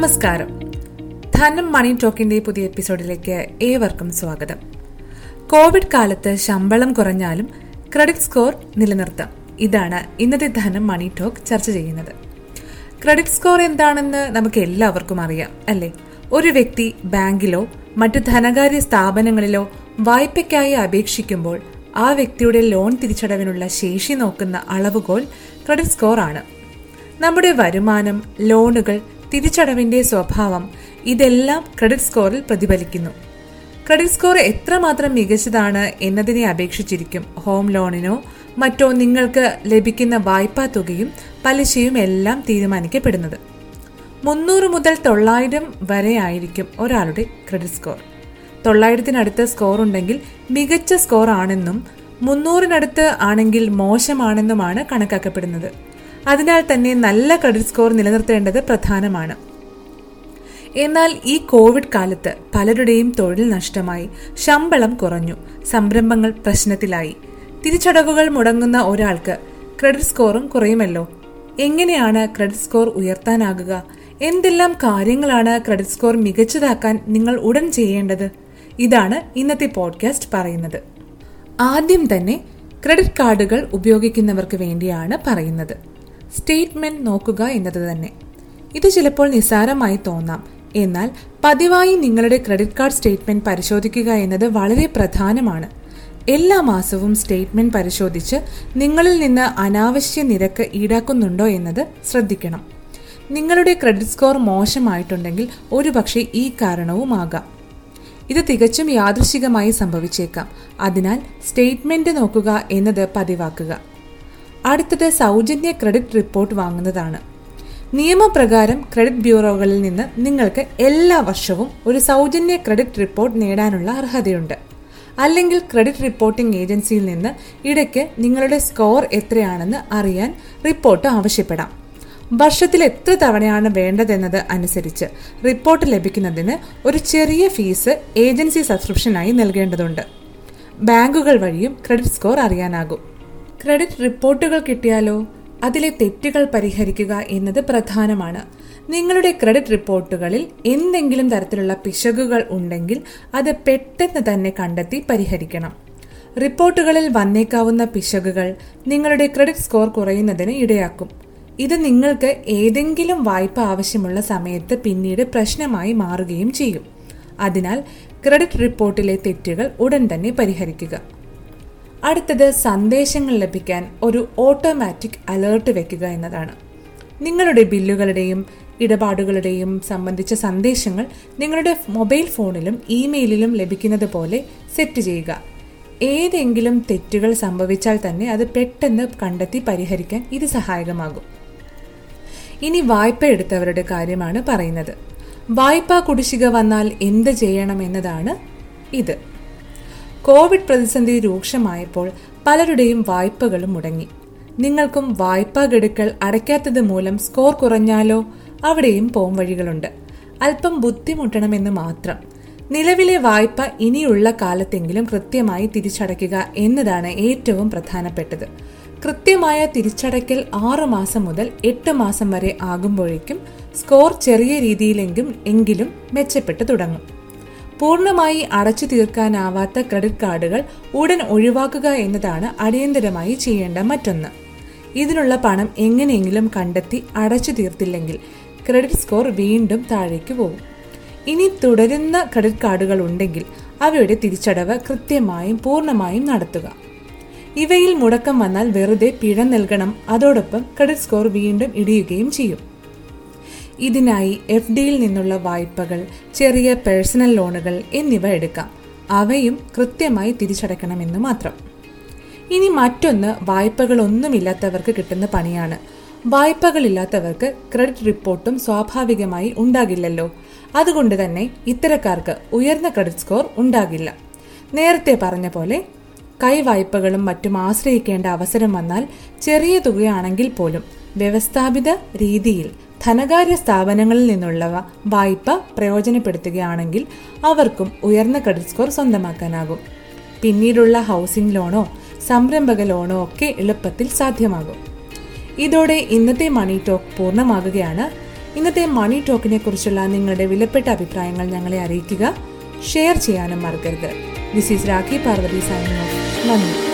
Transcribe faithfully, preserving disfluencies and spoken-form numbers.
നമസ്കാരം. ധനം മണി ടോക്കിന്റെ പുതിയ എപ്പിസോഡിലേക്ക് ഏവർക്കും സ്വാഗതം. കോവിഡ് കാലത്ത് ശമ്പളം കുറഞ്ഞാലും ക്രെഡിറ്റ് സ്കോർ നിലനിർത്താം. ഇതാണ് ഇന്നത്തെ ധനം മണി ടോക്ക് ചർച്ച ചെയ്യുന്നത്. ക്രെഡിറ്റ് സ്കോർ എന്താണെന്ന് നമുക്ക് എല്ലാവർക്കും അറിയാം അല്ലേ? ഒരു വ്യക്തി ബാങ്കിലോ മറ്റ് ധനകാര്യ സ്ഥാപനങ്ങളിലോ വായ്പയ്ക്കായി അപേക്ഷിക്കുമ്പോൾ ആ വ്യക്തിയുടെ ലോൺ തിരിച്ചടവിനുള്ള ശേഷി നോക്കുന്ന അളവുകോൽ ക്രെഡിറ്റ് സ്കോർ ആണ്. നമ്മുടെ വരുമാനം, ലോണുകൾ, തിരിച്ചടവിൻ്റെ സ്വഭാവം, ഇതെല്ലാം ക്രെഡിറ്റ് സ്കോറിൽ പ്രതിഫലിക്കുന്നു. ക്രെഡിറ്റ് സ്കോർ എത്രമാത്രം മികച്ചതാണ് എന്നതിനെ അപേക്ഷിച്ചിരിക്കും ഹോം ലോണിനോ മറ്റോ നിങ്ങൾക്ക് ലഭിക്കുന്ന വായ്പാ തുകയും പലിശയും എല്ലാം തീരുമാനിക്കപ്പെടുന്നത്. മുന്നൂറ് മുതൽ തൊള്ളായിരം വരെ ആയിരിക്കും ഒരാളുടെ ക്രെഡിറ്റ് സ്കോർ. തൊള്ളായിരത്തിനടുത്ത് സ്കോർ ഉണ്ടെങ്കിൽ മികച്ച സ്കോർ ആണെന്നും മുന്നൂറിനടുത്ത് ആണെങ്കിൽ മോശമാണെന്നുമാണ് കണക്കാക്കപ്പെടുന്നത്. അതിനാൽ തന്നെ നല്ല ക്രെഡിറ്റ് സ്കോർ നിലനിർത്തേണ്ടത് പ്രധാനമാണ്. എന്നാൽ ഈ കോവിഡ് കാലത്ത് പലരുടെയും തൊഴിൽ നഷ്ടമായി, ശമ്പളം കുറഞ്ഞു, സംരംഭങ്ങൾ പ്രശ്നത്തിലായി. തിരിച്ചടവുകൾ മുടങ്ങുന്ന ഒരാൾക്ക് ക്രെഡിറ്റ് സ്കോറും കുറയുമല്ലോ. എങ്ങനെയാണ് ക്രെഡിറ്റ് സ്കോർ ഉയർത്താനാകുക? എന്തെല്ലാം കാര്യങ്ങളാണ് ക്രെഡിറ്റ് സ്കോർ മികച്ചതാക്കാൻ നിങ്ങൾ ഉടൻ ചെയ്യേണ്ടത്? ഇതാണ് ഇന്നത്തെ പോഡ്കാസ്റ്റ് പറയുന്നത്. ആദ്യം തന്നെ ക്രെഡിറ്റ് കാർഡുകൾ ഉപയോഗിക്കുന്നവർക്ക് വേണ്ടിയാണ് പറയുന്നത്. സ്റ്റേറ്റ്മെന്റ് നോക്കുക എന്നത് തന്നെ. ഇത് ചിലപ്പോൾ നിസ്സാരമായി തോന്നാം, എന്നാൽ പതിവായി നിങ്ങളുടെ ക്രെഡിറ്റ് കാർഡ് സ്റ്റേറ്റ്മെന്റ് പരിശോധിക്കുക എന്നത് വളരെ പ്രധാനമാണ്. എല്ലാ മാസവും സ്റ്റേറ്റ്മെന്റ് പരിശോധിച്ച് നിങ്ങളിൽ നിന്ന് അനാവശ്യ നിരക്ക് ഈടാക്കുന്നുണ്ടോ എന്നത് ശ്രദ്ധിക്കണം. നിങ്ങളുടെ ക്രെഡിറ്റ് സ്കോർ മോശമായിട്ടുണ്ടെങ്കിൽ ഒരുപക്ഷെ ഈ കാരണവുമാകാം. ഇത് തികച്ചും യാദൃശ്ചികമായി സംഭവിച്ചേക്കാം. അതിനാൽ സ്റ്റേറ്റ്മെന്റ് നോക്കുക എന്നത് പതിവാക്കുക. അടുത്തത് സൗജന്യ ക്രെഡിറ്റ് റിപ്പോർട്ട് വാങ്ങുന്നതാണ്. നിയമപ്രകാരം ക്രെഡിറ്റ് ബ്യൂറോകളിൽ നിന്ന് നിങ്ങൾക്ക് എല്ലാ വർഷവും ഒരു സൗജന്യ ക്രെഡിറ്റ് റിപ്പോർട്ട് നേടാനുള്ള അർഹതയുണ്ട്. അല്ലെങ്കിൽ ക്രെഡിറ്റ് റിപ്പോർട്ടിംഗ് ഏജൻസിയിൽ നിന്ന് ഇടയ്ക്ക് നിങ്ങളുടെ സ്കോർ എത്രയാണെന്ന് അറിയാൻ റിപ്പോർട്ട് ആവശ്യപ്പെടാം. വർഷത്തിൽ എത്ര തവണയാണ് വേണ്ടതെന്നത് അനുസരിച്ച് റിപ്പോർട്ട് ലഭിക്കുന്നതിന് ഒരു ചെറിയ ഫീസ് ഏജൻസി സബ്സ്ക്രിപ്ഷനായി നൽകേണ്ടതുണ്ട്. ബാങ്കുകൾ വഴിയും ക്രെഡിറ്റ് സ്കോർ അറിയാനാകും. ക്രെഡിറ്റ് റിപ്പോർട്ടുകൾ കിട്ടിയാലോ? അതിലെ തെറ്റുകൾ പരിഹരിക്കുക എന്നത് പ്രധാനമാണ്. നിങ്ങളുടെ ക്രെഡിറ്റ് റിപ്പോർട്ടുകളിൽ എന്തെങ്കിലും തരത്തിലുള്ള പിശകുകൾ ഉണ്ടെങ്കിൽ അത് പെട്ടെന്ന് തന്നെ കണ്ടെത്തി പരിഹരിക്കണം. റിപ്പോർട്ടുകളിൽ വന്നേക്കാവുന്ന പിശകുകൾ നിങ്ങളുടെ ക്രെഡിറ്റ് സ്കോർ കുറയുന്നതിന് ഇടയാക്കും. ഇത് നിങ്ങൾക്ക് ഏതെങ്കിലും വായ്പ ആവശ്യമുള്ള സമയത്ത് പിന്നീട് പ്രശ്നമായി മാറുകയും ചെയ്യും. അതിനാൽ ക്രെഡിറ്റ് റിപ്പോർട്ടിലെ തെറ്റുകൾ ഉടൻ തന്നെ പരിഹരിക്കുക. അടുത്തത് സന്ദേശങ്ങൾ ലഭിക്കാൻ ഒരു ഓട്ടോമാറ്റിക് അലേർട്ട് വയ്ക്കുക എന്നതാണ്. നിങ്ങളുടെ ബില്ലുകളുടെയും ഇടപാടുകളുടെയും സംബന്ധിച്ച സന്ദേശങ്ങൾ നിങ്ങളുടെ മൊബൈൽ ഫോണിലും ഇമെയിലിലും ലഭിക്കുന്നത് പോലെ സെറ്റ് ചെയ്യുക. ഏതെങ്കിലും തെറ്റുകൾ സംഭവിച്ചാൽ തന്നെ അത് പെട്ടെന്ന് കണ്ടെത്തി പരിഹരിക്കാൻ ഇത് സഹായകമാകും. ഇനി വായ്പ എടുത്തവരുടെ കാര്യമാണ് പറയുന്നത്. വായ്പാ കുടിശ്ശിക വന്നാൽ എന്ത് ചെയ്യണം എന്നതാണ് ഇത്. കോവിഡ് പ്രതിസന്ധി രൂക്ഷമായപ്പോൾ പലരുടെയും വായ്പകളും മുടങ്ങി. നിങ്ങൾക്കും വായ്പാ ഗഡുക്കൾ അടയ്ക്കാത്തത് മൂലം സ്കോർ കുറഞ്ഞാലോ? അവിടെയും പോം വഴികളുണ്ട്. അല്പം ബുദ്ധിമുട്ടണമെന്ന് മാത്രം. നിലവിലെ വായ്പ ഇനിയുള്ള കാലത്തെങ്കിലും കൃത്യമായി തിരിച്ചടയ്ക്കുക എന്നതാണ് ഏറ്റവും പ്രധാനപ്പെട്ടത്. കൃത്യമായ തിരിച്ചടയ്ക്കൽ ആറു മാസം മുതൽ എട്ട് മാസം വരെ ആകുമ്പോഴേക്കും സ്കോർ ചെറിയ രീതിയിലെങ്കിലും എങ്കിലും മെച്ചപ്പെട്ടു തുടങ്ങും. പൂർണ്ണമായി അടച്ചു തീർക്കാനാവാത്ത ക്രെഡിറ്റ് കാർഡുകൾ ഉടൻ ഒഴിവാക്കുക എന്നതാണ് അടിയന്തരമായി ചെയ്യേണ്ട മറ്റൊന്ന്. ഇതിനുള്ള പണം എങ്ങനെയെങ്കിലും കണ്ടെത്തി അടച്ചു തീർത്തില്ലെങ്കിൽ ക്രെഡിറ്റ് സ്കോർ വീണ്ടും താഴേക്ക് പോകും. ഇനി തുടരുന്ന ക്രെഡിറ്റ് കാർഡുകൾ ഉണ്ടെങ്കിൽ അവയുടെ തിരിച്ചടവ് കൃത്യമായും പൂർണ്ണമായും നടത്തുക. ഇവയിൽ മുടക്കം വന്നാൽ വെറുതെ പിഴ നൽകണം. അതോടൊപ്പം ക്രെഡിറ്റ് സ്കോർ വീണ്ടും ഇടിയുകയും ചെയ്യും. ഇതിനായി എഫ് ഡിയിൽ നിന്നുള്ള വായ്പകൾ, ചെറിയ പേഴ്സണൽ ലോണുകൾ എന്നിവ എടുക്കാം. അവയും കൃത്യമായി തിരിച്ചടയ്ക്കണമെന്ന് മാത്രം. ഇനി മറ്റൊന്ന് വായ്പകളൊന്നുമില്ലാത്തവർക്ക് കിട്ടുന്ന പണിയാണ്. വായ്പകളില്ലാത്തവർക്ക് ക്രെഡിറ്റ് റിപ്പോർട്ടും സ്വാഭാവികമായി ഉണ്ടാകില്ലല്ലോ. അതുകൊണ്ട് തന്നെ ഇത്തരക്കാർക്ക് ഉയർന്ന ക്രെഡിറ്റ് സ്കോർ ഉണ്ടാകില്ല. നേരത്തെ പറഞ്ഞ പോലെ കൈവായ്പകളും മറ്റും ആശ്രയിക്കേണ്ട അവസരം വന്നാൽ ചെറിയ തുകയാണെങ്കിൽ പോലും വ്യവസ്ഥാപിത രീതിയിൽ ധനകാര്യ സ്ഥാപനങ്ങളിൽ നിന്നുള്ള വായ്പ പ്രയോജനപ്പെടുത്തുകയാണെങ്കിൽ അവർക്കും ഉയർന്ന ക്രെഡിറ്റ് സ്കോർ സ്വന്തമാക്കാനാകും. പിന്നീടുള്ള ഹൗസിംഗ് ലോണോ സംരംഭക ലോണോ ഒക്കെ എളുപ്പത്തിൽ സാധ്യമാകും. ഇതോടെ ഇന്നത്തെ മണി ടോക്ക് പൂർണ്ണമാകുകയാണ്. ഇന്നത്തെ മണി ടോക്കിനെ കുറിച്ചുള്ള നിങ്ങളുടെ വിലപ്പെട്ട അഭിപ്രായങ്ങൾ ഞങ്ങളെ അറിയിക്കുക. ഷെയർ ചെയ്യാനും മറക്കരുത്. This is Rakhi Parvathy signing off. നന്ദി.